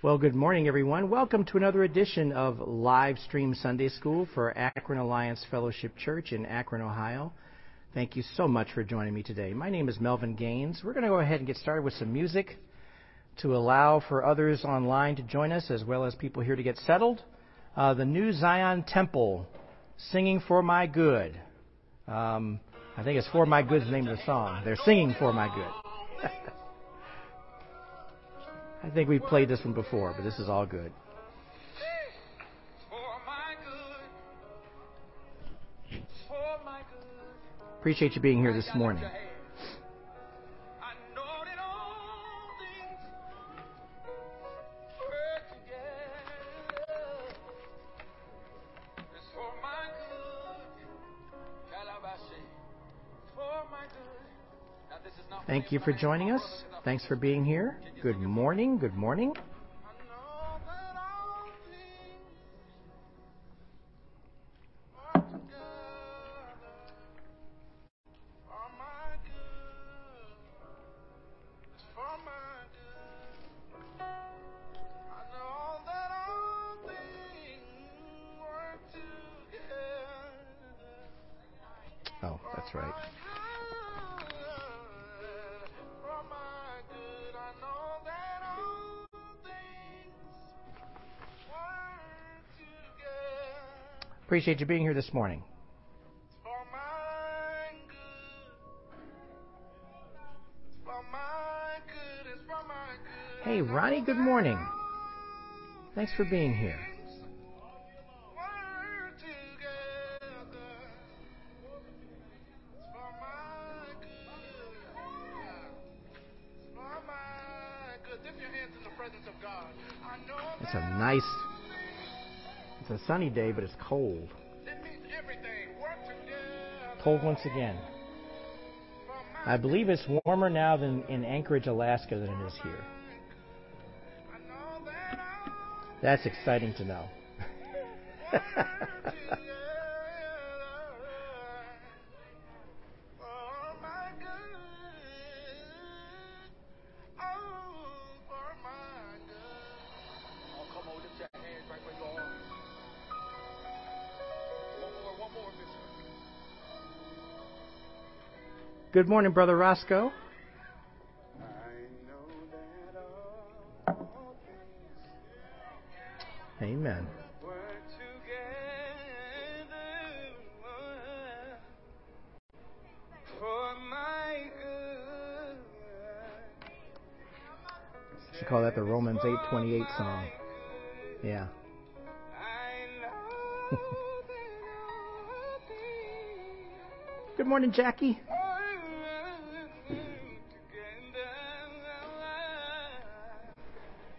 Well, good morning, everyone. Welcome to another edition of Live Stream Sunday School for Akron Alliance Fellowship Church in Akron, Ohio. Thank you so much for joining me today. My name is Melvin Gaines. We're going to go ahead and get started with some music to allow for others online to join us, as well as people here to get settled. The New Zion Temple, Singing for My Good. I think it's For My Good's the name of the song. They're singing For My Good. I think we've played this one before, but this is all good. Appreciate you being here this morning. Thank you for joining us. Thanks for being here. Good morning. Good morning. Oh, that's right. Appreciate you being here this morning. Hey, Ronnie, good morning. Thanks for being here. It's a nice... It's a sunny day, but it's cold. Cold once again. I believe it's warmer now than in Anchorage, Alaska than it is here. That's exciting to know. Good morning, Brother Roscoe. Amen. She called that the Romans 8:28 song. Yeah. Good morning, Jackie.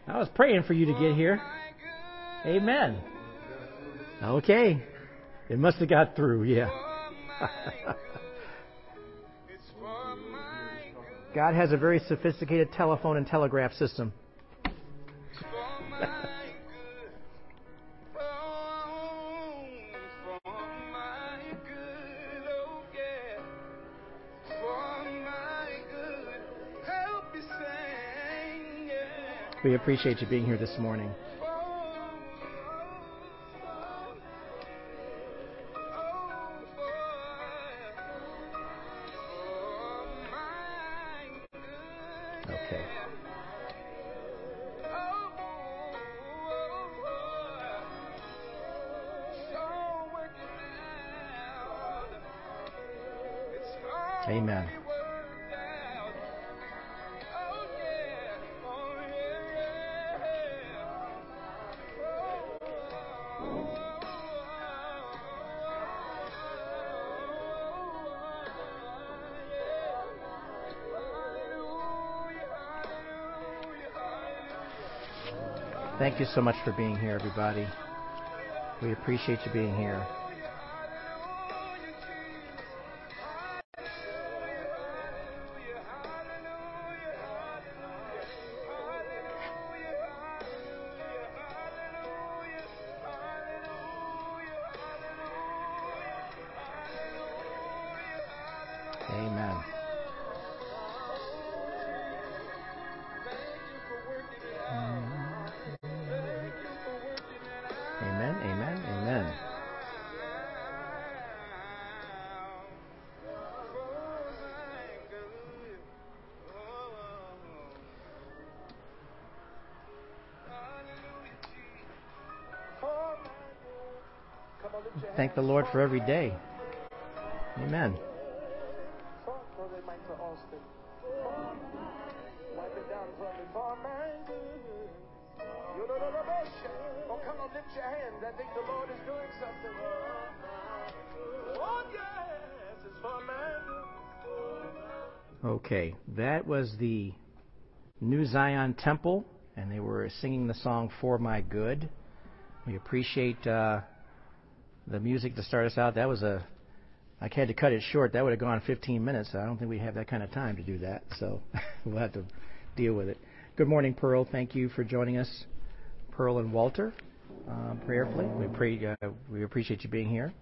I was praying for you to get here. Amen. Okay. It must have got through, yeah. God has a very sophisticated telephone and telegraph system. We appreciate you being here this morning. Okay. Amen. Thank you so much for being here, everybody. We appreciate you being here. Amen. thank the Lord for every day. Amen. Okay, that was the New Zion Temple, and they were singing the song For My Good. We appreciate the music to start us out. That was I had to cut it short. That would have gone 15 minutes. So I don't think we have that kind of time to do that, so we'll have to deal with it. Good morning, Pearl. Thank you for joining us, Pearl and Walter, prayerfully. We appreciate you being here.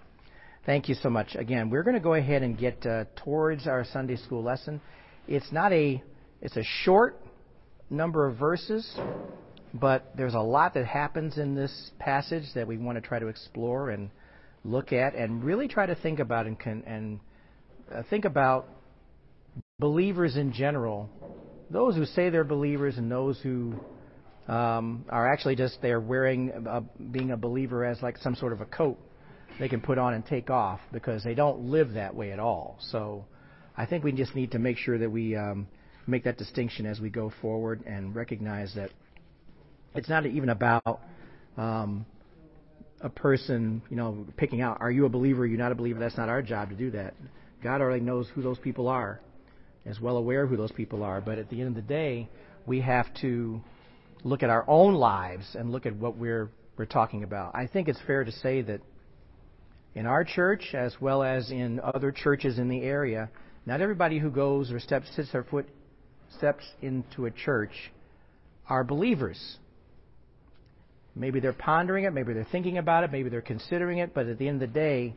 Thank you so much. Again, we're going to go ahead and get towards our Sunday school lesson. It's a short number of verses, but there's a lot that happens in this passage that we want to try to explore and look at, and really try to think about and think about believers in general, those who say they're believers and those who are actually just they're wearing being a believer as like some sort of a coat they can put on and take off because they don't live that way at all. So I think we just need to make sure that we make that distinction as we go forward and recognize that it's not even about a person, picking out, are you a believer, are you not a believer? That's not our job to do that. God already knows who those people are, is well aware of who those people are. But at the end of the day, we have to look at our own lives and look at what we're talking about. I think it's fair to say that in our church, as well as in other churches in the area, not everybody who goes or steps into a church are believers. Maybe they're pondering it, maybe they're thinking about it, maybe they're considering it, but at the end of the day,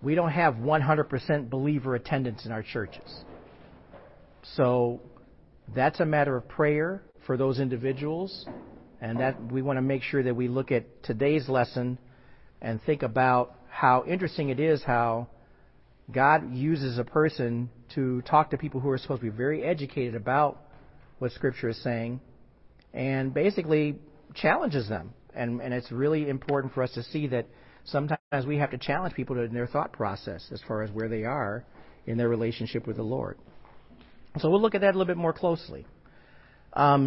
we don't have 100% believer attendance in our churches. So that's a matter of prayer for those individuals, and that we want to make sure that we look at today's lesson and think about how interesting it is how God uses a person to talk to people who are supposed to be very educated about what Scripture is saying and basically challenges them. And it's really important for us to see that sometimes we have to challenge people in their thought process as far as where they are in their relationship with the Lord. So we'll look at that a little bit more closely. For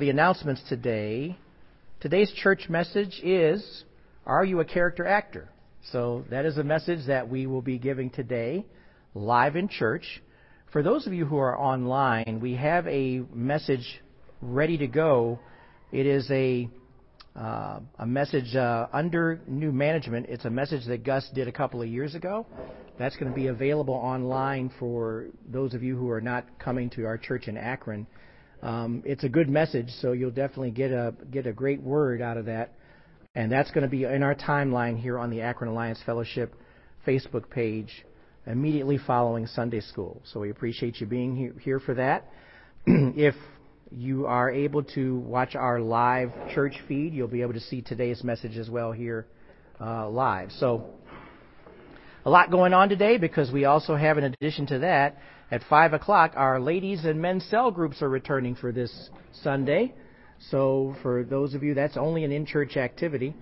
the announcements today, today's church message is, are you a character actor? So that is a message that we will be giving today, live in church. For those of you who are online, we have a message ready to go. It is a message under new management. It's a message that Gus did a couple of years ago. That's going to be available online for those of you who are not coming to our church in Akron. It's a good message, so you'll definitely get a great word out of that. And that's going to be in our timeline here on the Akron Alliance Fellowship Facebook page immediately following Sunday school. So we appreciate you being here for that. If you are able to watch our live church feed, you'll be able to see today's message as well here live. So a lot going on today, because we also have, in addition to that, at 5 o'clock, our ladies and men's cell groups are returning for this Sunday. So for those of you, that's only an in-church activity,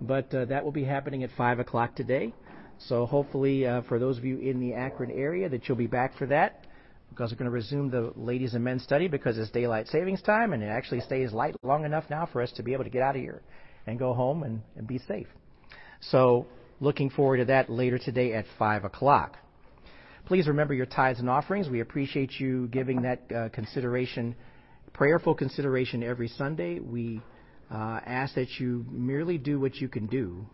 but that will be happening at 5 o'clock today. So hopefully for those of you in the Akron area that you'll be back for that, because we're going to resume the ladies and men's study because it's daylight savings time, and it actually stays light long enough now for us to be able to get out of here and go home and be safe. So looking forward to that later today at 5 o'clock. Please remember your tithes and offerings. We appreciate you giving that prayerful consideration every Sunday. We ask that you merely do what you can do.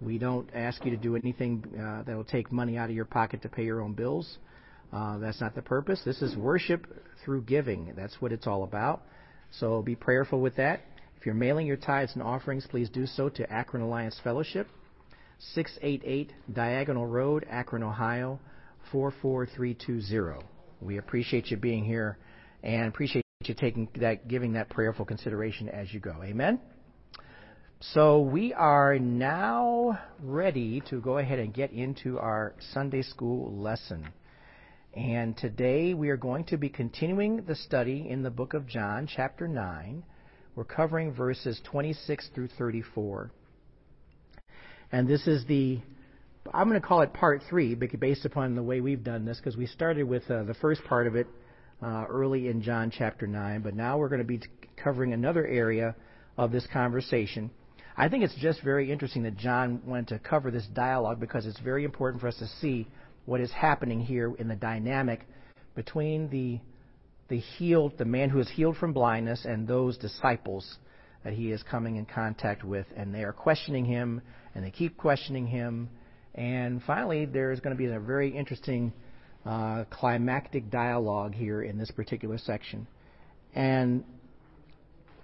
We don't ask you to do anything that will take money out of your pocket to pay your own bills. That's not the purpose. This is worship through giving. That's what it's all about. So be prayerful with that. If you're mailing your tithes and offerings, please do so to Akron Alliance Fellowship, 688 Diagonal Road, Akron, Ohio, 44320. We appreciate you being here and appreciate you giving that prayerful consideration as you go. Amen? So we are now ready to go ahead and get into our Sunday school lesson. And today we are going to be continuing the study in the book of John, chapter 9. We're covering verses 26 through 34. And this is the, I'm going to call it part three, based upon the way we've done this, because we started with the first part of it early in John chapter 9. But now we're going to be covering another area of this conversation. I think it's just very interesting that John wanted to cover this dialogue, because it's very important for us to see what is happening here in the dynamic between the man who is healed from blindness and those disciples that he is coming in contact with. And they are questioning him, and they keep questioning him. And finally, there's going to be a very interesting climactic dialogue here in this particular section. And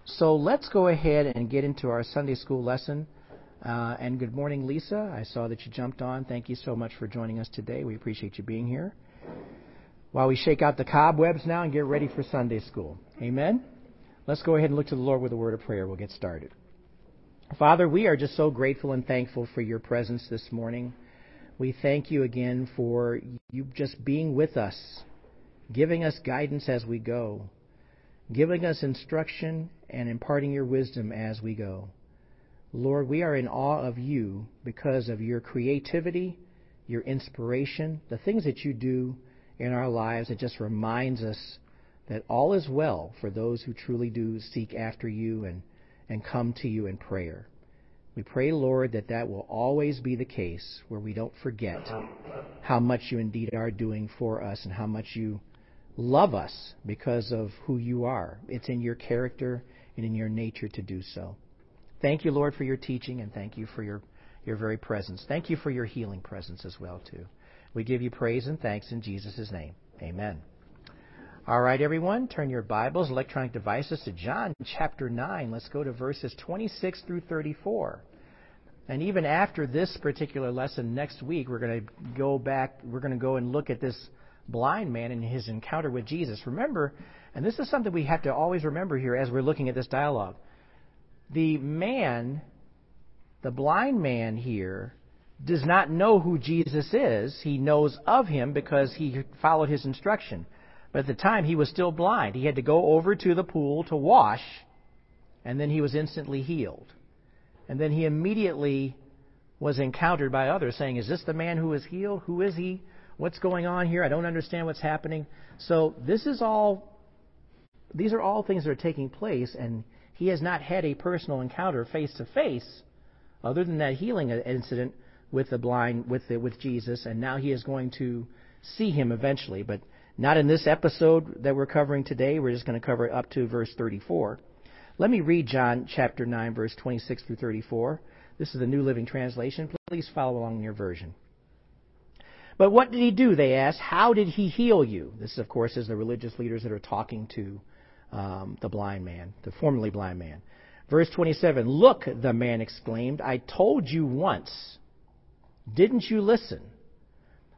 so let's go ahead and get into our Sunday school lesson. And good morning, Lisa. I saw that you jumped on. Thank you so much for joining us today. We appreciate you being here. While we shake out the cobwebs now and get ready for Sunday school. Amen? Let's go ahead and look to the Lord with a word of prayer. We'll get started. Father, we are just so grateful and thankful for your presence this morning. We thank you again for you just being with us, giving us guidance as we go, giving us instruction and imparting your wisdom as we go. Lord, we are in awe of you because of your creativity, your inspiration, the things that you do in our lives. It just reminds us that all is well for those who truly do seek after you and come to you in prayer. We pray, Lord, that will always be the case, where we don't forget how much you indeed are doing for us and how much you love us because of who you are. It's in your character and in your nature to do so. Thank you, Lord, for your teaching, and thank you for your very presence. Thank you for your healing presence as well, too. We give you praise and thanks in Jesus' name. Amen. All right, everyone, turn your Bibles, electronic devices, to John chapter 9. Let's go to verses 26 through 34. And even after this particular lesson next week, we're going to go and look at this blind man and his encounter with Jesus. Remember, and this is something we have to always remember here as we're looking at this dialogue, the blind man here does not know who Jesus is. He knows of him because he followed his instruction. But at the time, he was still blind. He had to go over to the pool to wash, and then he was instantly healed. And then he immediately was encountered by others saying, "Is this the man who is healed? Who is he? What's going on here? I don't understand what's happening." So these are all things that are taking place, and he has not had a personal encounter face-to-face other than that healing incident with the blind, with Jesus, and now he is going to see him eventually, but not in this episode that we're covering today. We're just going to cover up to verse 34. Let me read John chapter 9, verse 26 through 34. This is the New Living Translation. Please follow along in your version. "But what did he do?" they asked. "How did he heal you?" This, of course, is the religious leaders that are talking to the blind man, the formerly blind man. Verse 27, "Look," the man exclaimed, "I told you once. Didn't you listen?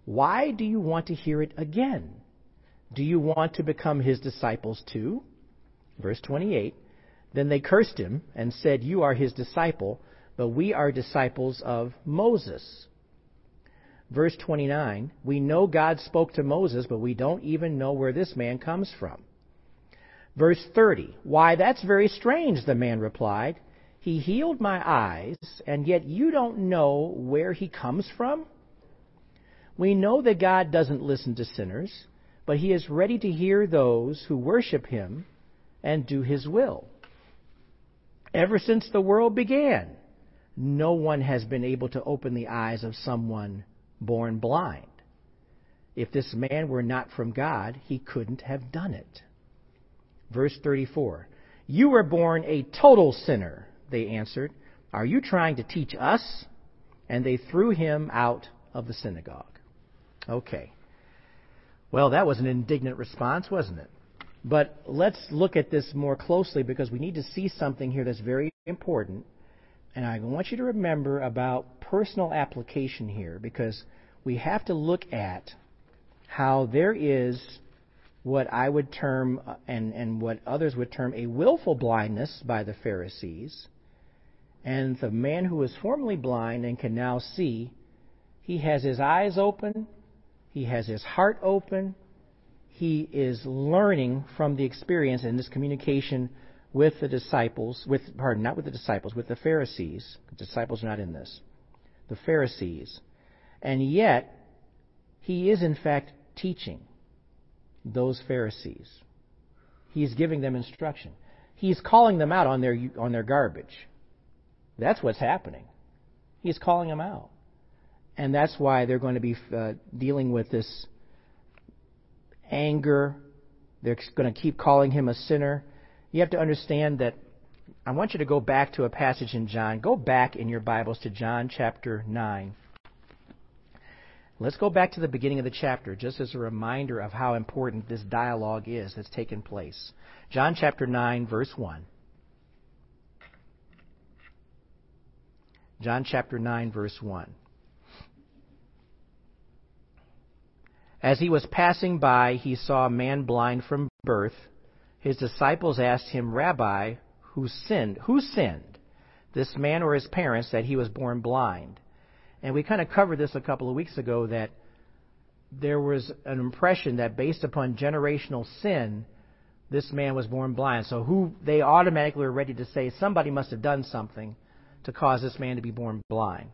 Why do you want to hear it again? Do you want to become his disciples too?" Verse 28, "Then they cursed him and said, 'You are his disciple, but we are disciples of Moses.'" Verse 29, "We know God spoke to Moses, but we don't even know where this man comes from." Verse 30, "Why, that's very strange," the man replied. "He healed my eyes, and yet you don't know where he comes from? We know that God doesn't listen to sinners, but he is ready to hear those who worship him and do his will. Ever since the world began, no one has been able to open the eyes of someone born blind. If this man were not from God, he couldn't have done it." Verse 34, "You were born a total sinner," they answered. "Are you trying to teach us?" And they threw him out of the synagogue. Okay. Well, that was an indignant response, wasn't it? But let's look at this more closely, because we need to see something here that's very important. And I want you to remember about personal application here, because we have to look at how there is what I would term and what others would term a willful blindness by the Pharisees. And the man who was formerly blind and can now see, he has his eyes open. He has his heart open. He is learning from the experience in this communication with the disciples, with the Pharisees. The disciples are not in this. the Pharisees. And yet, he is in fact teaching those Pharisees. He is giving them instruction. He is calling them out on their garbage. That's what's happening. He's calling them out. And that's why they're going to be dealing with this anger. They're going to keep calling him a sinner. You have to understand that I want you to go back to a passage in John. Go back in your Bibles to John chapter 9. Let's go back to the beginning of the chapter, just as a reminder of how important this dialogue is that's taken place. John chapter 9, verse 1. John chapter 9, verse 1. As he was passing by, he saw a man blind from birth. His disciples asked him, Rabbi, who sinned, this man or his parents, that he was born blind? And we kind of covered this a couple of weeks ago, that there was an impression that based upon generational sin, this man was born blind. So they automatically were ready to say somebody must have done something to cause this man to be born blind.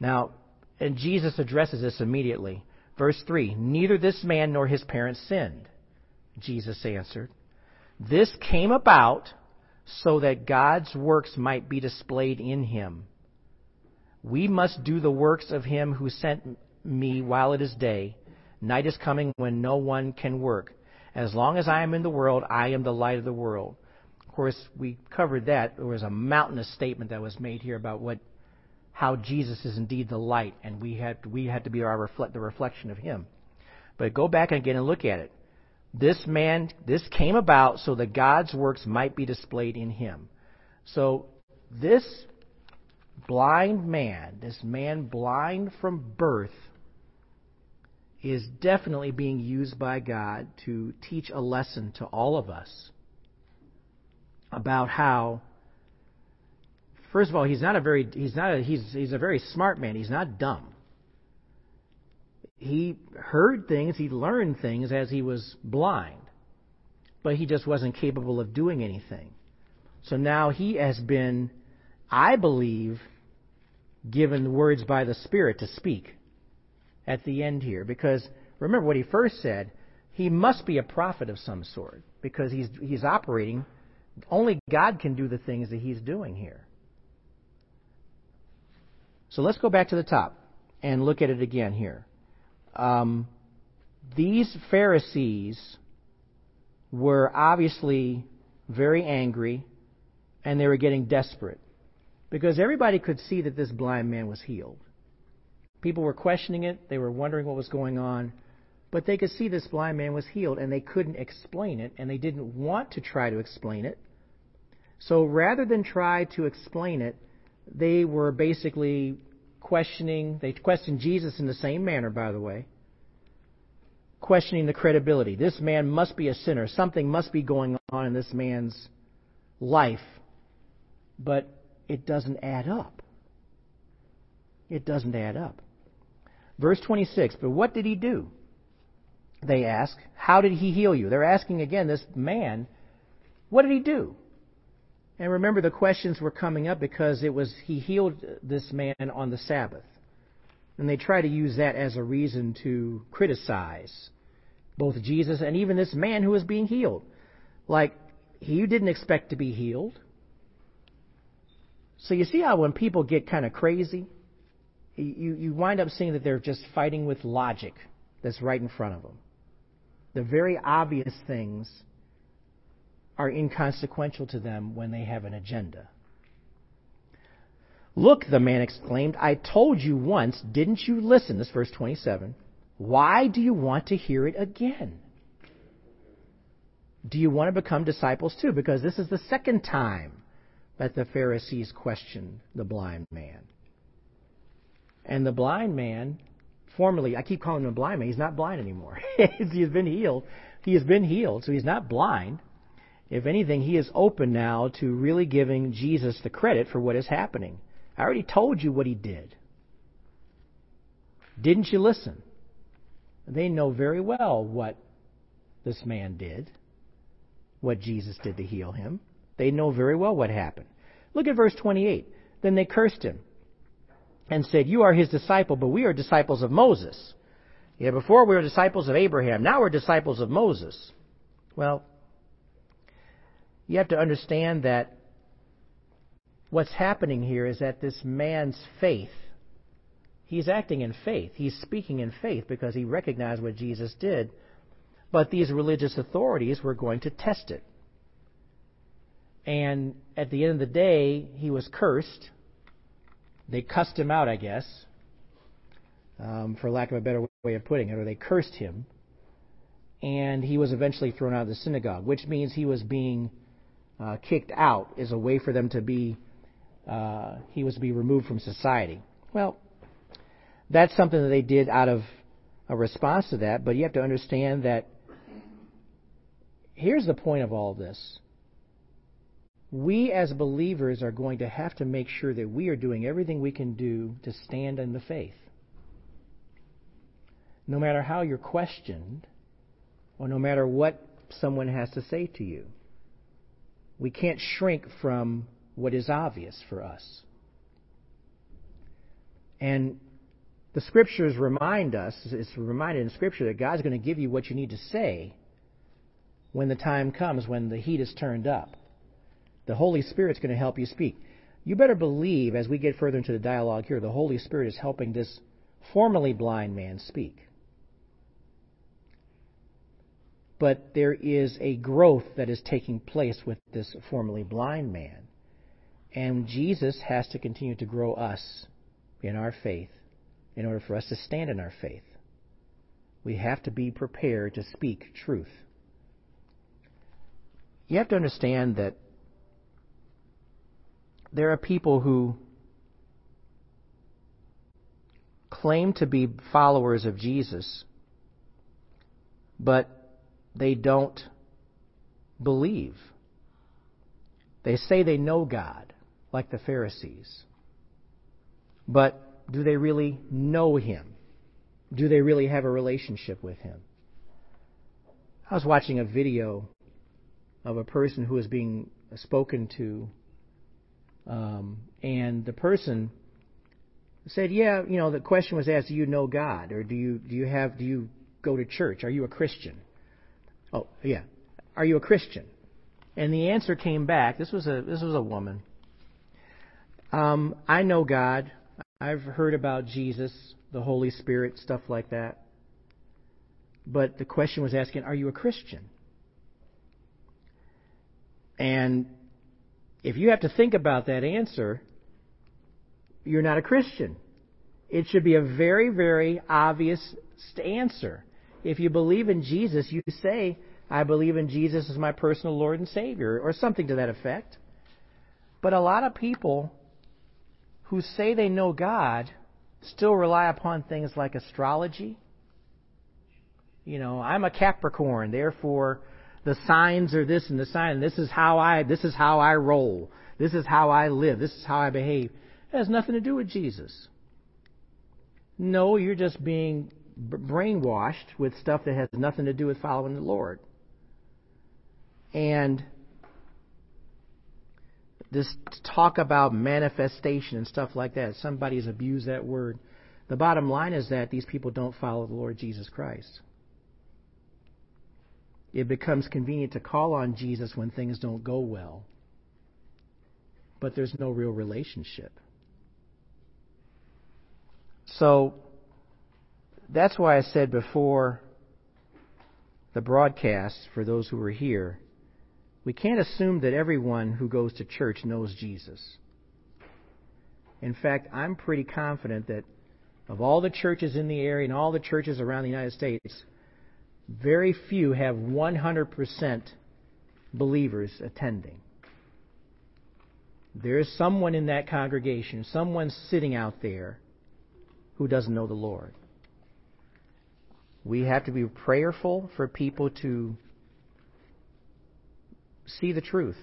Now, and Jesus addresses this immediately. Verse 3, neither this man nor his parents sinned, Jesus answered. This came about so that God's works might be displayed in him. We must do the works of him who sent me while it is day. Night is coming when no one can work. As long as I am in the world, I am the light of the world. Of course, we covered that. There was a mountainous statement that was made here about how Jesus is indeed the light, and we had to be the reflection of him. But go back again and look at it. This came about so that God's works might be displayed in him. So this blind man, blind from birth, is definitely being used by God to teach a lesson to all of us about how, first of all, he's a very smart man. He's not dumb. He heard things, he learned things as he was blind, but he just wasn't capable of doing anything. So now he has been, I believe, given words by the Spirit to speak at the end here, because remember what he first said, he must be a prophet of some sort, because he's operating, only God can do the things that he's doing here. So let's go back to the top and look at it again here. These Pharisees were obviously very angry, and they were getting desperate, because everybody could see that this blind man was healed. People were questioning it. They were wondering what was going on, but they could see this blind man was healed, and they couldn't explain it, and they didn't want to try to explain it. So rather than try to explain it, they were basically questioning. They questioned Jesus in the same manner, by the way, questioning the credibility. This man must be a sinner. Something must be going on in this man's life, but it doesn't add up. It doesn't add up. Verse 26, but what did he do? They ask, how did he heal you? They're asking again, this man, what did he do? And remember, the questions were coming up because he healed this man on the Sabbath. And they try to use that as a reason to criticize both Jesus and even this man who was being healed. Like, he didn't expect to be healed. So you see how when people get kind of crazy, you wind up seeing that they're just fighting with logic that's right in front of them. The very obvious things are inconsequential to them when they have an agenda. Look, the man exclaimed, I told you once, didn't you listen? This is verse 27. Why do you want to hear it again? Do you want to become disciples too? Because this is the second time that the Pharisees questioned the blind man. And the blind man, formerly, I keep calling him a blind man, he's not blind anymore. He's been healed. He has been healed, so he's not blind. If anything, he is open now to really giving Jesus the credit for what is happening. I already told you what he did. Didn't you listen? They know very well what this man did, what Jesus did to heal him. They know very well what happened. Look at verse 28. Then they cursed him. and said, you are his disciple, but we are disciples of Moses. Yeah, before we were disciples of Abraham. Now we're disciples of Moses. Well, you have to understand that what's happening here is that this man's faith, he's acting in faith. He's speaking in faith because he recognized what Jesus did. But these religious authorities were going to test it. And at the end of the day, he was cursed. They cussed him out, I guess, for lack of a better way of putting it, or they cursed him. And he was eventually thrown out of the synagogue, which means he was being kicked out as a way for them to be, he was to be removed from society. Well, that's something that they did out of a response to that, but you have to understand that here's the point of all this. We as believers are going to have to make sure that we are doing everything we can do to stand in the faith. No matter how you're questioned, or no matter what someone has to say to you, we can't shrink from what is obvious for us. And the Scriptures remind us, it's reminded in Scripture, that God's going to give you what you need to say when the time comes, when the heat is turned up. The Holy Spirit's going to help you speak. You better believe, as we get further into the dialogue here, the Holy Spirit is helping this formerly blind man speak. But there is a growth that is taking place with this formerly blind man. And Jesus has to continue to grow us in our faith in order for us to stand in our faith. We have to be prepared to speak truth. You have to understand that there are people who claim to be followers of Jesus, but they don't believe. They say they know God, like the Pharisees. But do they really know Him? Do they really have a relationship with Him? I was watching a video of a person who was being spoken to, and the person said, yeah, you know, the question was asked, do you know God? Or do you go to church? Are you a Christian? Oh, yeah. Are you a Christian? And the answer came back. This was a woman. I know God. I've heard about Jesus, the Holy Spirit, stuff like that. But the question was asking, are you a Christian? And if you have to think about that answer, you're not a Christian. It should be a very, very obvious answer. If you believe in Jesus, you say, I believe in Jesus as my personal Lord and Savior, or something to that effect. But a lot of people who say they know God still rely upon things like astrology. You know, I'm a Capricorn, therefore the signs are this and the sign, and this is how I roll. This is how I live. This is how I behave. It has nothing to do with Jesus. No, you're just being brainwashed with stuff that has nothing to do with following the Lord. And this talk about manifestation and stuff like that, somebody's abused that word. The bottom line is that these people don't follow the Lord Jesus Christ. It becomes convenient to call on Jesus when things don't go well, but there's no real relationship. So that's why I said before the broadcast, for those who were here, we can't assume that everyone who goes to church knows Jesus. In fact, I'm pretty confident that of all the churches in the area and all the churches around the United States, very few have 100% believers attending. There is someone in that congregation, someone sitting out there who doesn't know the Lord. We have to be prayerful for people to see the truth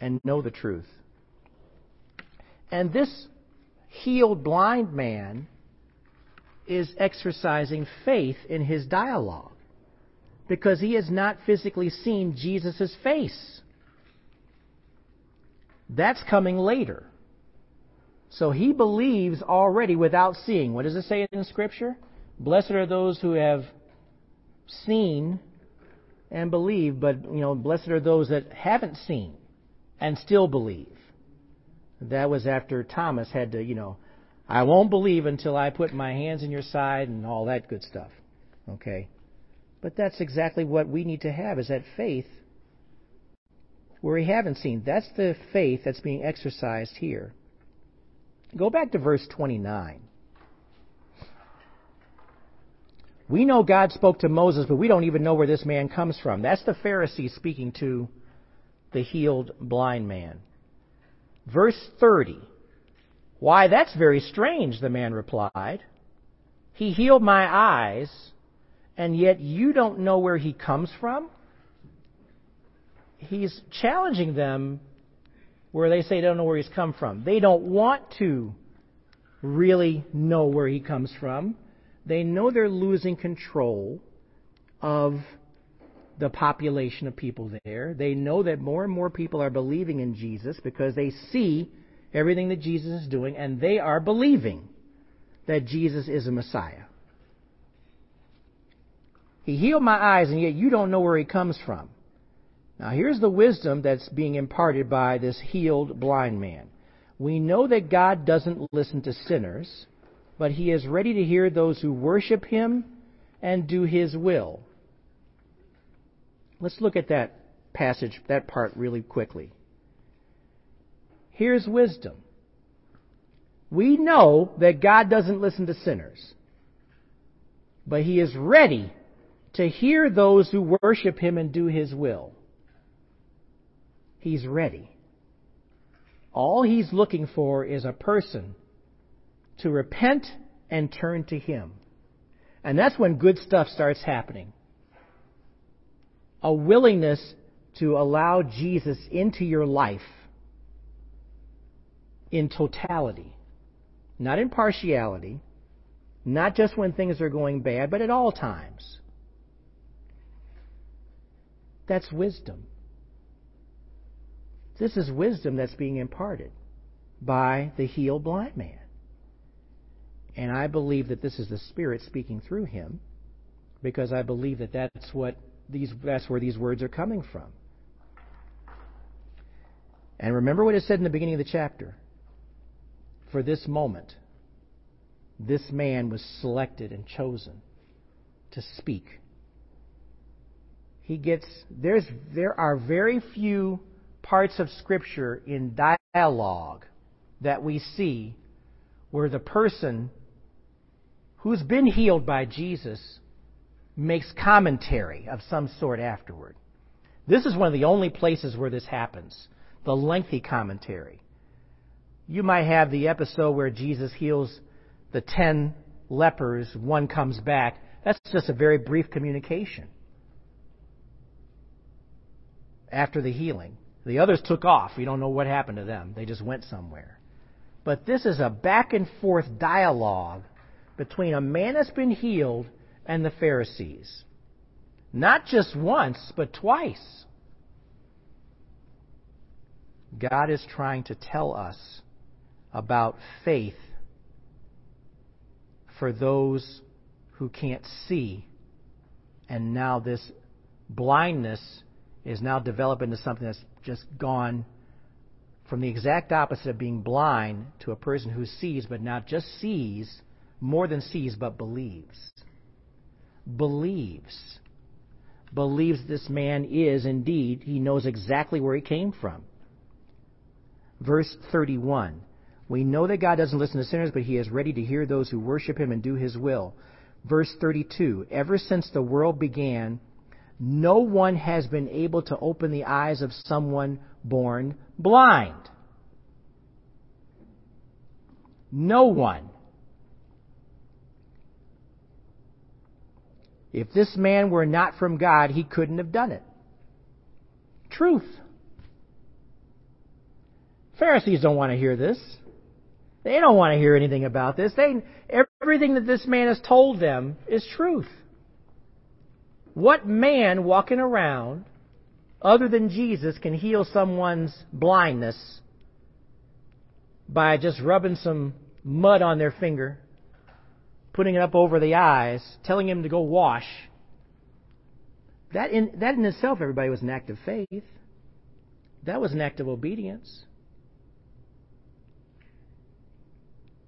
and know the truth. And this healed blind man is exercising faith in his dialogue because he has not physically seen Jesus' face. That's coming later. So he believes already without seeing. What does it say in Scripture? Blessed are those who have seen and believe, but, you know, blessed are those that haven't seen and still believe. That was after Thomas had to, you know, I won't believe until I put my hands in your side and all that good stuff. Okay? But that's exactly what we need to have, is that faith where we haven't seen. That's the faith that's being exercised here. Go back to verse 29. We know God spoke to Moses, but we don't even know where this man comes from. That's the Pharisees speaking to the healed blind man. Verse 30. Why, that's very strange, the man replied. He healed my eyes, and yet you don't know where he comes from? He's challenging them where they say they don't know where he's come from. They don't want to really know where he comes from. They know they're losing control of the population of people there. They know that more and more people are believing in Jesus because they see everything that Jesus is doing, and they are believing that Jesus is a Messiah. He healed my eyes, and yet you don't know where he comes from. Now, here's the wisdom that's being imparted by this healed blind man. We know that God doesn't listen to sinners, but he is ready to hear those who worship him and do his will. Let's look at that passage, that part, really quickly. Here's wisdom. We know that God doesn't listen to sinners, but he is ready to hear those who worship him and do his will. He's ready. All he's looking for is a person to repent and turn to him. And that's when good stuff starts happening. A willingness to allow Jesus into your life in totality. Not in partiality. Not just when things are going bad, but at all times. That's wisdom. This is wisdom that's being imparted by the healed blind man. And I believe that this is the Spirit speaking through him, because I believe that that's where these words are coming from. And remember what it said in the beginning of the chapter. For this moment, this man was selected and chosen to speak. There are very few parts of Scripture in dialogue that we see where the person who's been healed by Jesus makes commentary of some sort afterward. This is one of the only places where this happens, the lengthy commentary. You might have the episode where Jesus heals the 10 lepers, one comes back. That's just a very brief communication after the healing. The others took off. We don't know what happened to them. They just went somewhere. But this is a back-and-forth dialogue between a man that's been healed and the Pharisees. Not just once, but twice. God is trying to tell us about faith for those who can't see. And now this blindness is now developed into something that's just gone from the exact opposite of being blind to a person who sees, but not just sees, more than sees, but believes. Believes this man is indeed, he knows exactly where he came from. Verse 31. We know that God doesn't listen to sinners, but he is ready to hear those who worship him and do his will. Verse 32. Ever since the world began, no one has been able to open the eyes of someone born blind. No one. If this man were not from God, he couldn't have done it. Truth. Pharisees don't want to hear this. They don't want to hear anything about this. Everything that this man has told them is truth. What man walking around, other than Jesus, can heal someone's blindness by just rubbing some mud on their finger, putting it up over the eyes, telling him to go wash. That in itself, everybody, was an act of faith. That was an act of obedience.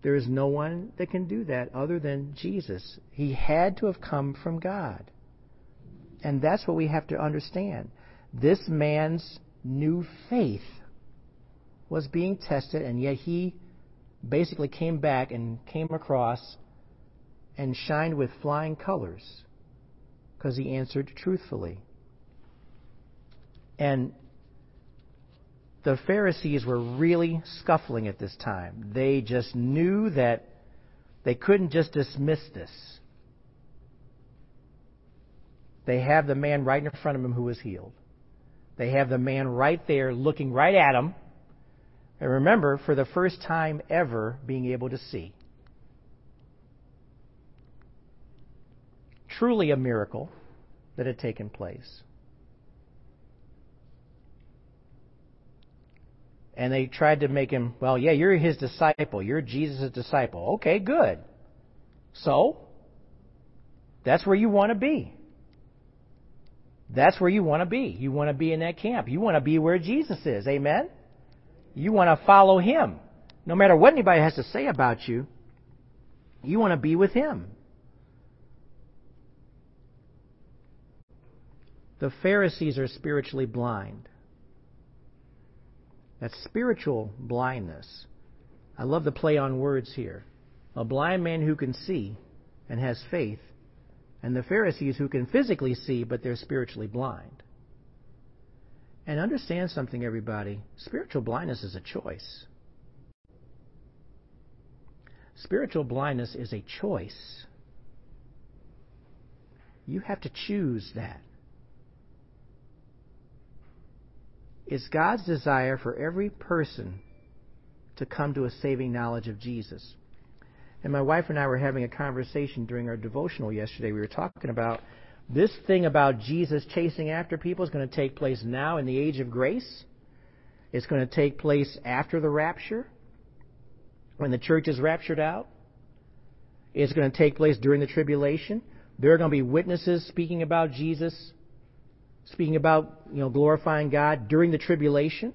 There is no one that can do that other than Jesus. He had to have come from God. And that's what we have to understand. This man's new faith was being tested, and yet he basically came back and came across and shined with flying colors because he answered truthfully. And the Pharisees were really scuffling at this time. They just knew that they couldn't just dismiss this. They have the man right in front of him who was healed. They have the man right there looking right at him. And remember, for the first time ever, being able to see. Truly a miracle that had taken place. And they tried to make him, well, yeah, you're his disciple. You're Jesus' disciple. Okay, good. So, that's where you want to be. That's where you want to be. You want to be in that camp. You want to be where Jesus is. Amen? You want to follow him. No matter what anybody has to say about you, you want to be with him. The Pharisees are spiritually blind. That's spiritual blindness. I love the play on words here. A blind man who can see and has faith, and the Pharisees who can physically see, but they're spiritually blind. And understand something, everybody. Spiritual blindness is a choice. Spiritual blindness is a choice. You have to choose that. It's God's desire for every person to come to a saving knowledge of Jesus. And my wife and I were having a conversation during our devotional yesterday. We were talking about this thing about Jesus chasing after people is going to take place now in the age of grace. It's going to take place after the rapture, when the church is raptured out. It's going to take place during the tribulation. There are going to be witnesses speaking about Jesus, speaking about, glorifying God during the tribulation.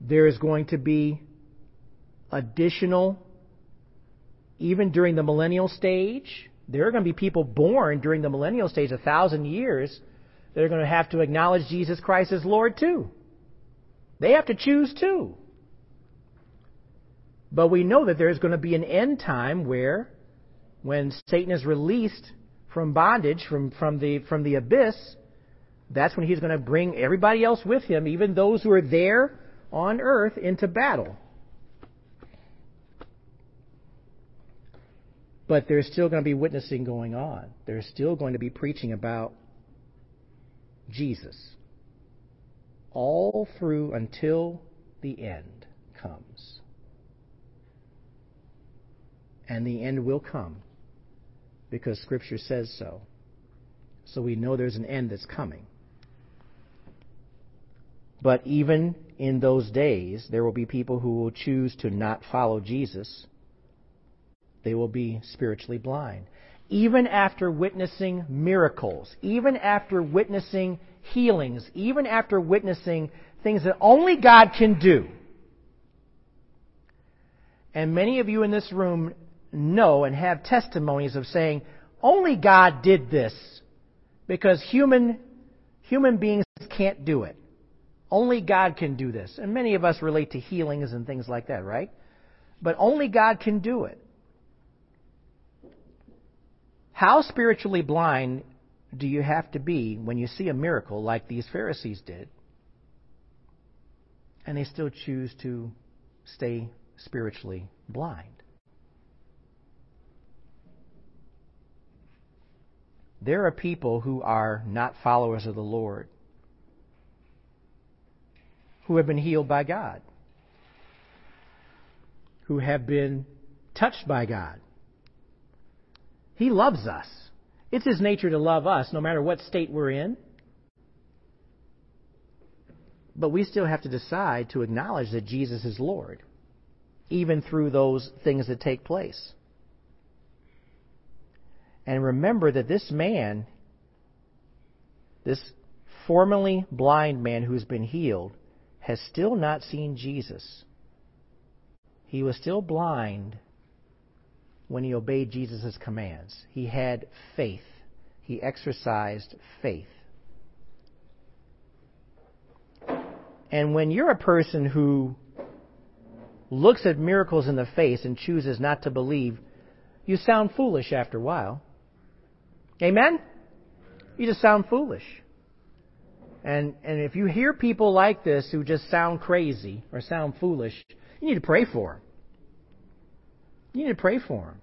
There is going to be additional, even during the millennial stage, there are going to be people born during the millennial stage, 1,000 years, that are going to have to acknowledge Jesus Christ as Lord too. They have to choose too. But we know that there's going to be an end time where, when Satan is released from bondage, from the abyss, that's when he's going to bring everybody else with him, even those who are there on earth, into battle. But there's still going to be witnessing going on. There's still going to be preaching about Jesus all through until the end comes. And the end will come, because Scripture says so. So we know there's an end that's coming. But even in those days, there will be people who will choose to not follow Jesus. They will be spiritually blind. Even after witnessing miracles, even after witnessing healings, even after witnessing things that only God can do. And many of you in this room know and have testimonies of saying, only God did this, because human beings can't do it. Only God can do this. And many of us relate to healings and things like that, right? But only God can do it. How spiritually blind do you have to be when you see a miracle like these Pharisees did, and they still choose to stay spiritually blind? There are people who are not followers of the Lord who have been healed by God, who have been touched by God. He loves us. It's His nature to love us no matter what state we're in. But we still have to decide to acknowledge that Jesus is Lord, even through those things that take place. And remember that this man, this formerly blind man who's been healed, has still not seen Jesus. He was still blind when he obeyed Jesus' commands. He had faith. He exercised faith. And when you're a person who looks at miracles in the face and chooses not to believe, you sound foolish after a while. Amen? You just sound foolish. And if you hear people like this who just sound crazy or sound foolish, you need to pray for them. You need to pray for them.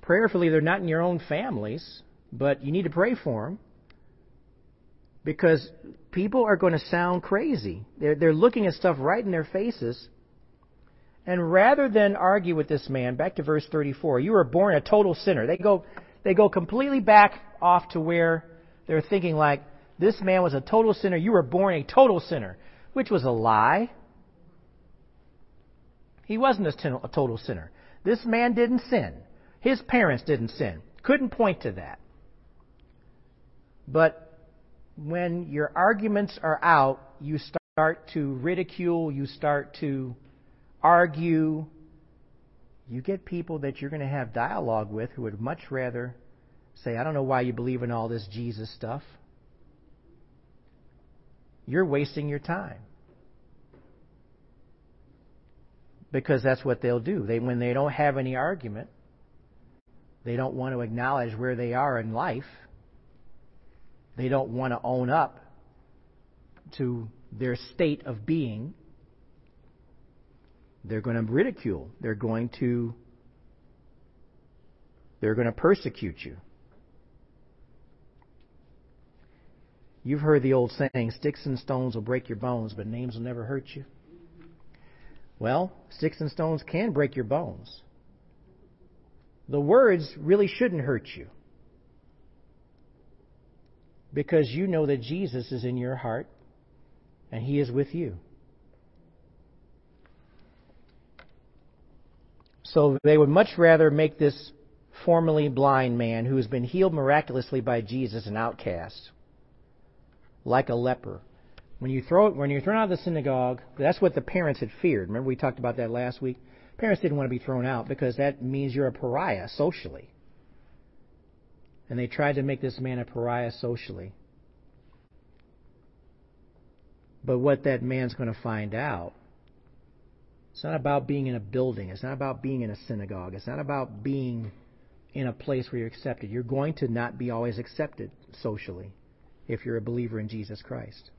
Prayerfully, they're not in your own families, but you need to pray for them, because people are going to sound crazy. They're looking at stuff right in their faces. And rather than argue with this man, back to verse 34, you were born a total sinner. They go completely back off to where they're thinking like, this man was a total sinner, you were born a total sinner, which was a lie. He wasn't a total sinner. This man didn't sin. His parents didn't sin. Couldn't point to that. But when your arguments are out, you start to ridicule, you start to argue. You get people that you're going to have dialogue with who would much rather say, I don't know why you believe in all this Jesus stuff. You're wasting your time. Because that's what they'll do. When they don't have any argument, they don't want to acknowledge where they are in life. They don't want to own up to their state of being. They're going to ridicule. They're going to persecute you. You've heard the old saying, sticks and stones will break your bones, but names will never hurt you. Well, sticks and stones can break your bones. The words really shouldn't hurt you, because you know that Jesus is in your heart and He is with you. So they would much rather make this formerly blind man who has been healed miraculously by Jesus an outcast, like a leper. When you're thrown out of the synagogue, that's what the parents had feared. Remember we talked about that last week? Parents didn't want to be thrown out because that means you're a pariah socially. And they tried to make this man a pariah socially. But what that man's going to find out, it's not about being in a building. It's not about being in a synagogue. It's not about being in a place where you're accepted. You're going to not be always accepted socially if you're a believer in Jesus Christ.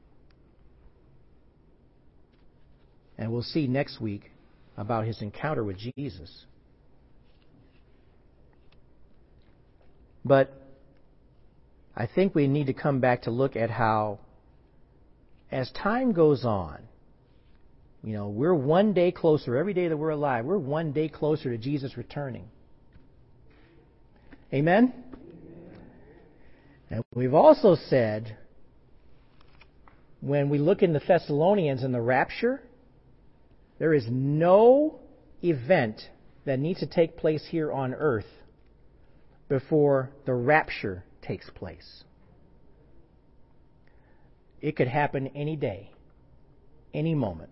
And we'll see next week about his encounter with Jesus. But I think we need to come back to look at how, as time goes on, we're one day closer. Every day that we're alive, we're one day closer to Jesus returning. Amen? And we've also said, when we look in the Thessalonians in the rapture, there is no event that needs to take place here on earth before the rapture takes place. It could happen any day, any moment.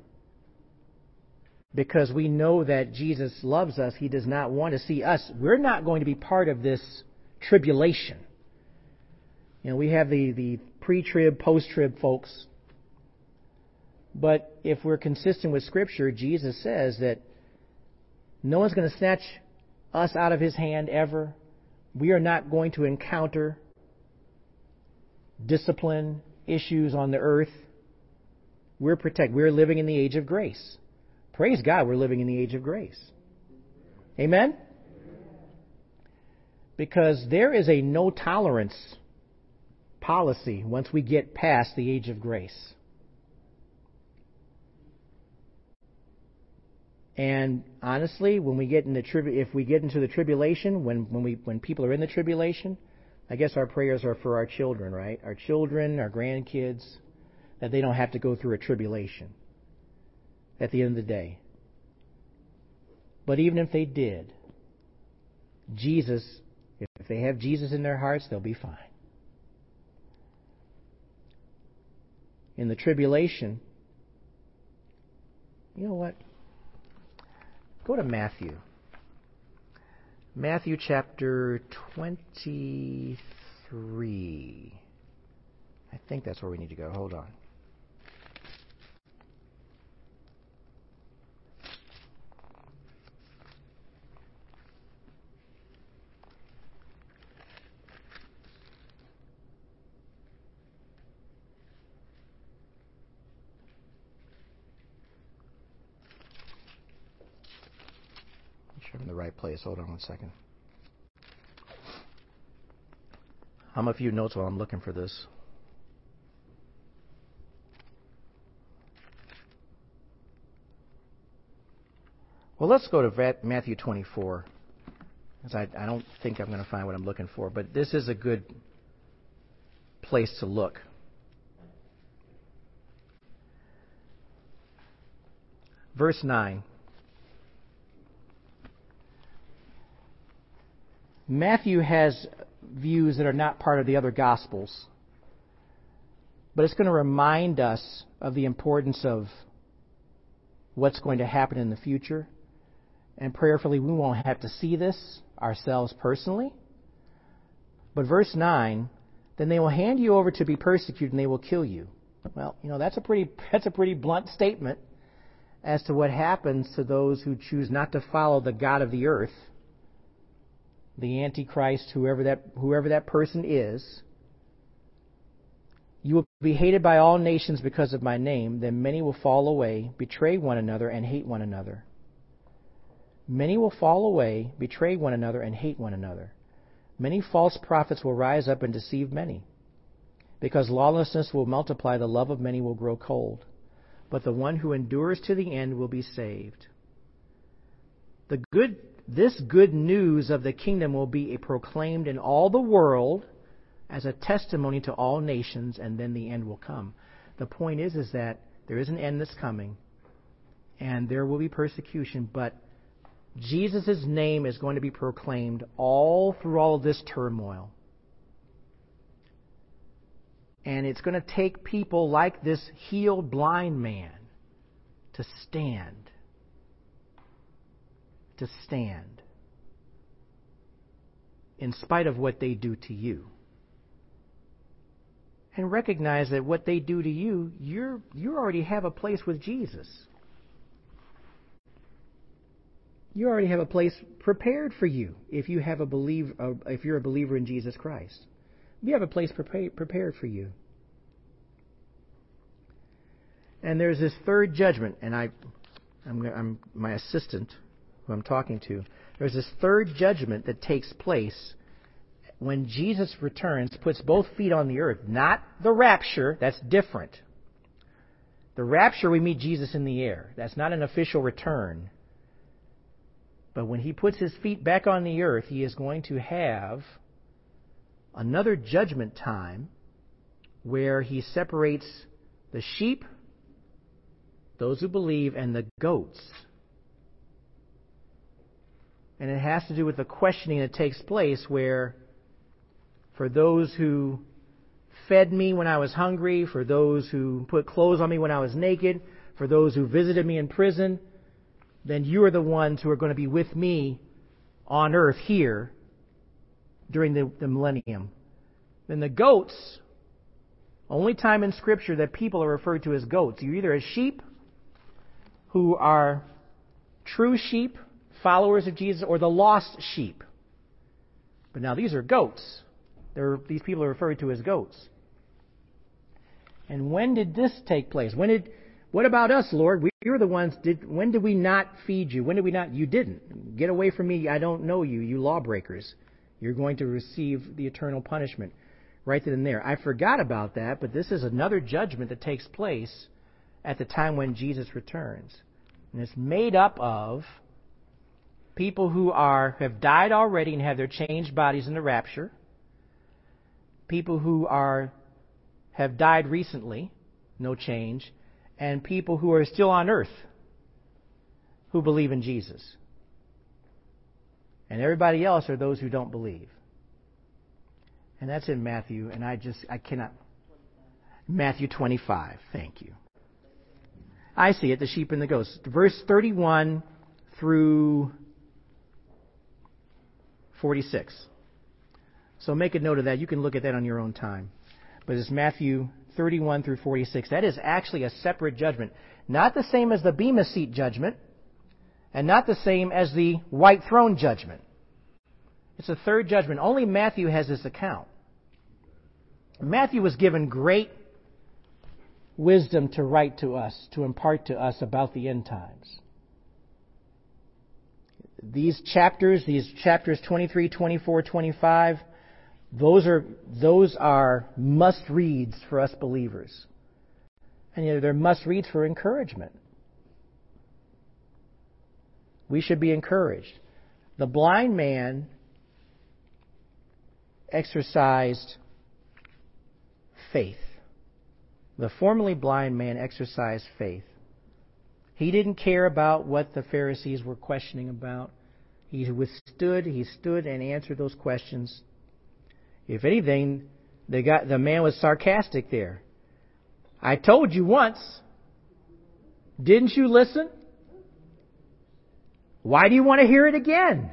Because we know that Jesus loves us. He does not want to see us. We're not going to be part of this tribulation. We have the pre-trib, post-trib folks. But if we're consistent with Scripture, Jesus says that no one's going to snatch us out of His hand ever. We are not going to encounter discipline issues on the earth. We're protected. We're living in the age of grace. Praise God, we're living in the age of grace. Amen? Because there is a no-tolerance policy once we get past the age of grace. And honestly, if we get into the tribulation, when people are in the tribulation, I guess our prayers are for our children, right? Our children, our grandkids, that they don't have to go through a tribulation at the end of the day. But even if they did, Jesus, if they have Jesus in their hearts, they'll be fine. In the tribulation, you know what? Go to Matthew. Matthew chapter 23. I think that's where we need to go. Hold on. Place. Hold on one second. I'm a few notes while I'm looking for this. Well, let's go to Matthew 24, because I don't think I'm going to find what I'm looking for, but this is a good place to look. Verse 9. Matthew has views that are not part of the other Gospels, but it's going to remind us of the importance of what's going to happen in the future. And prayerfully, we won't have to see this ourselves personally. But verse 9, then they will hand you over to be persecuted and they will kill you. Well, you know, that's a pretty blunt statement as to what happens to those who choose not to follow the God of the earth, the Antichrist, whoever that person is. You will be hated by all nations because of my name. Then many will fall away, betray one another, and hate one another. Many will fall away, betray one another, and hate one another. Many false prophets will rise up and deceive many. Because lawlessness will multiply, the love of many will grow cold. But the one who endures to the end will be saved. This good news of the kingdom will be proclaimed in all the world as a testimony to all nations, and then the end will come. The point is that there is an end that's coming, and there will be persecution, but Jesus' name is going to be proclaimed through all of this turmoil. And it's going to take people like this healed blind man to stand. To stand in spite of what they do to you, and recognize that what they do to you, you already have a place with Jesus. You already have a place prepared for you if you have if you're a believer in Jesus Christ. You have a place prepared for you. And there's this third judgment, and I'm my assistant, who I'm talking to, there's this third judgment that takes place when Jesus returns, puts both feet on the earth. Not the rapture, that's different. The rapture, we meet Jesus in the air. That's not an official return. But when he puts his feet back on the earth, he is going to have another judgment time where he separates the sheep, those who believe, and the goats. And it has to do with the questioning that takes place where, for those who fed me when I was hungry, for those who put clothes on me when I was naked, for those who visited me in prison, then you are the ones who are going to be with me on earth here during the millennium. Then the goats, only time in Scripture that people are referred to as goats. You're either a sheep who are true sheep, followers of Jesus, or the lost sheep. But now these are goats. These people are referred to as goats. And when did this take place? What about us, Lord? You're the ones. When did we not feed you? When did we not? You didn't. Get away from me. I don't know you, you lawbreakers. You're going to receive the eternal punishment right then and there. I forgot about that, but this is another judgment that takes place at the time when Jesus returns. And it's made up of people who have died already and have their changed bodies in the rapture, people who have died recently, no change, and people who are still on earth who believe in Jesus. And everybody else are those who don't believe. And that's in Matthew, and I cannot... Matthew 25, thank you. I see it, the sheep and the goats. Verse 31 through 46. So make a note of that. You can look at that on your own time. But it's Matthew 31 through 46. That is actually a separate judgment. Not the same as the Bema Seat judgment, and not the same as the White Throne judgment. It's a third judgment. Only Matthew has this account. Matthew was given great wisdom to write to us, to impart to us about the end times. These chapters 23, 24, 25, those are must-reads for us believers. And they're must-reads for encouragement. We should be encouraged. The blind man exercised faith. The formerly blind man exercised faith. He didn't care about what the Pharisees were questioning about. He stood and answered those questions. If anything, the man was sarcastic there. I told you once. Didn't you listen? Why do you want to hear it again?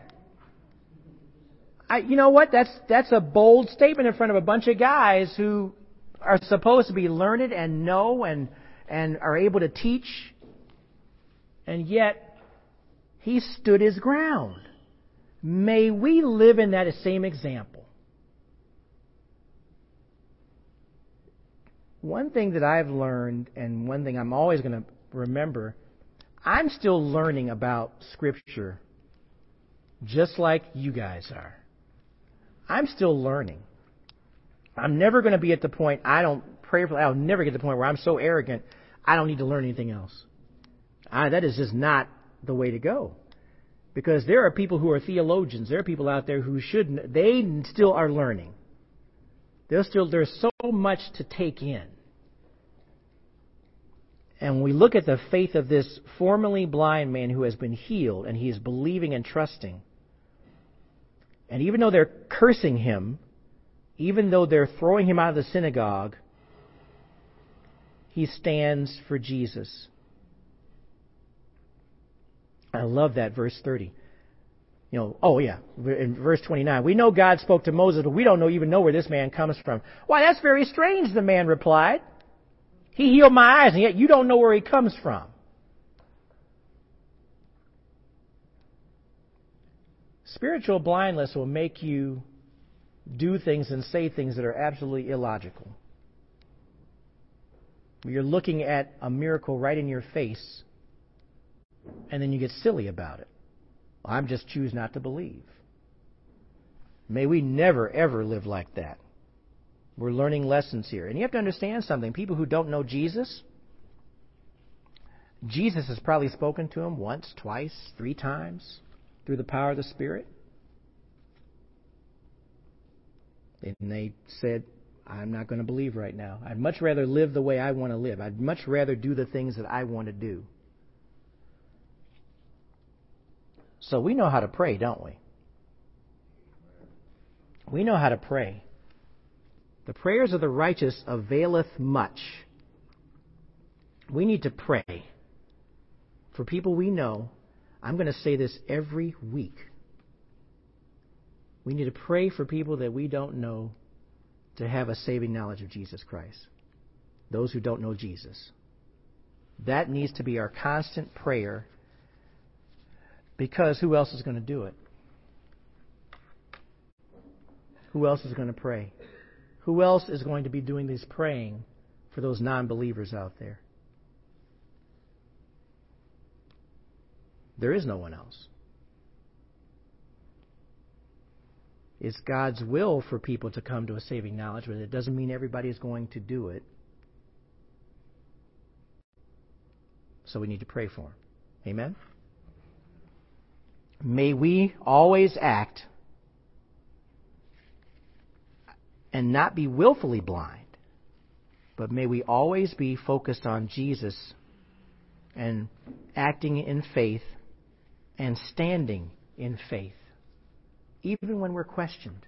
You know what? That's a bold statement in front of a bunch of guys who are supposed to be learned and know and are able to teach. And yet, he stood his ground. May we live in that same example. One thing that I've learned, and one thing I'm always going to remember, I'm still learning about Scripture just like you guys are. I'm still learning. I'm never going to be at the point, I'll never get to the point where I'm so arrogant, I don't need to learn anything else. That is just not the way to go. Because there are people who are theologians. There are people out there who shouldn't. They still are learning. There's so much to take in. And when we look at the faith of this formerly blind man who has been healed, and he is believing and trusting, and even though they're cursing him, even though they're throwing him out of the synagogue, he stands for Jesus. I love that, verse 30. In verse 29, we know God spoke to Moses, but we don't even know where this man comes from. Why, that's very strange, the man replied. He healed my eyes, and yet you don't know where he comes from. Spiritual blindness will make you do things and say things that are absolutely illogical. You're looking at a miracle right in your face, and then you get silly about it. I just choose not to believe. May we never, ever live like that. We're learning lessons here. And you have to understand something. People who don't know Jesus, Jesus has probably spoken to them once, twice, three times through the power of the Spirit. And they said, I'm not going to believe right now. I'd much rather live the way I want to live. I'd much rather do the things that I want to do. So we know how to pray, don't we? We know how to pray. The prayers of the righteous availeth much. We need to pray for people we know. I'm going to say this every week. We need to pray for people that we don't know to have a saving knowledge of Jesus Christ. Those who don't know Jesus. That needs to be our constant prayer, because who else is going to do it? Who else is going to pray? Who else is going to be doing this praying for those non-believers out there? There is no one else. It's God's will for people to come to a saving knowledge, but it doesn't mean everybody is going to do it. So we need to pray for them. Amen? May we always act and not be willfully blind, but may we always be focused on Jesus and acting in faith and standing in faith, even when we're questioned.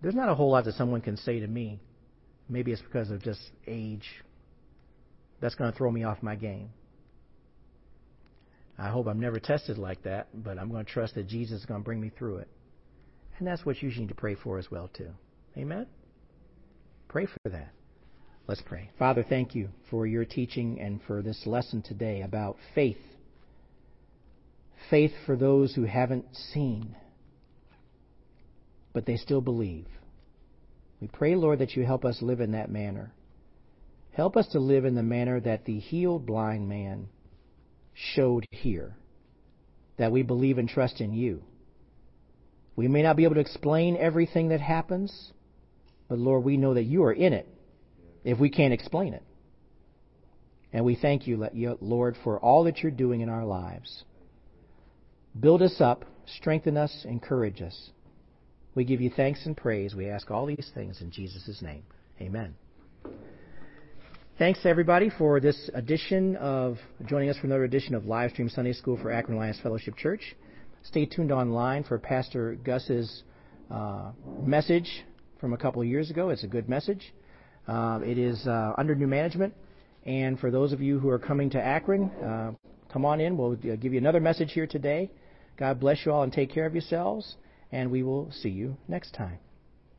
There's not a whole lot that someone can say to me. Maybe it's because of just age. That's going to throw me off my game. I hope I'm never tested like that, but I'm going to trust that Jesus is going to bring me through it. And that's what you need to pray for as well, too. Amen? Pray for that. Let's pray. Father, thank you for your teaching and for this lesson today about faith. Faith for those who haven't seen, but they still believe. We pray, Lord, that you help us live in that manner. Help us to live in the manner that the healed blind man showed here, that we believe and trust in you. We may not be able to explain everything that happens, but Lord, we know that you are in it if we can't explain it. And we thank you, Lord, for all that you're doing in our lives. Build us up, strengthen us, encourage us. We give you thanks and praise. We ask all these things in Jesus' name. Amen. Thanks, everybody, for this edition of joining us for another edition of Livestream Sunday School for Akron Alliance Fellowship Church. Stay tuned online for Pastor Gus's message from a couple of years ago. It's a good message. It is under new management. And for those of you who are coming to Akron, come on in. We'll give you another message here today. God bless you all and take care of yourselves. And we will see you next time.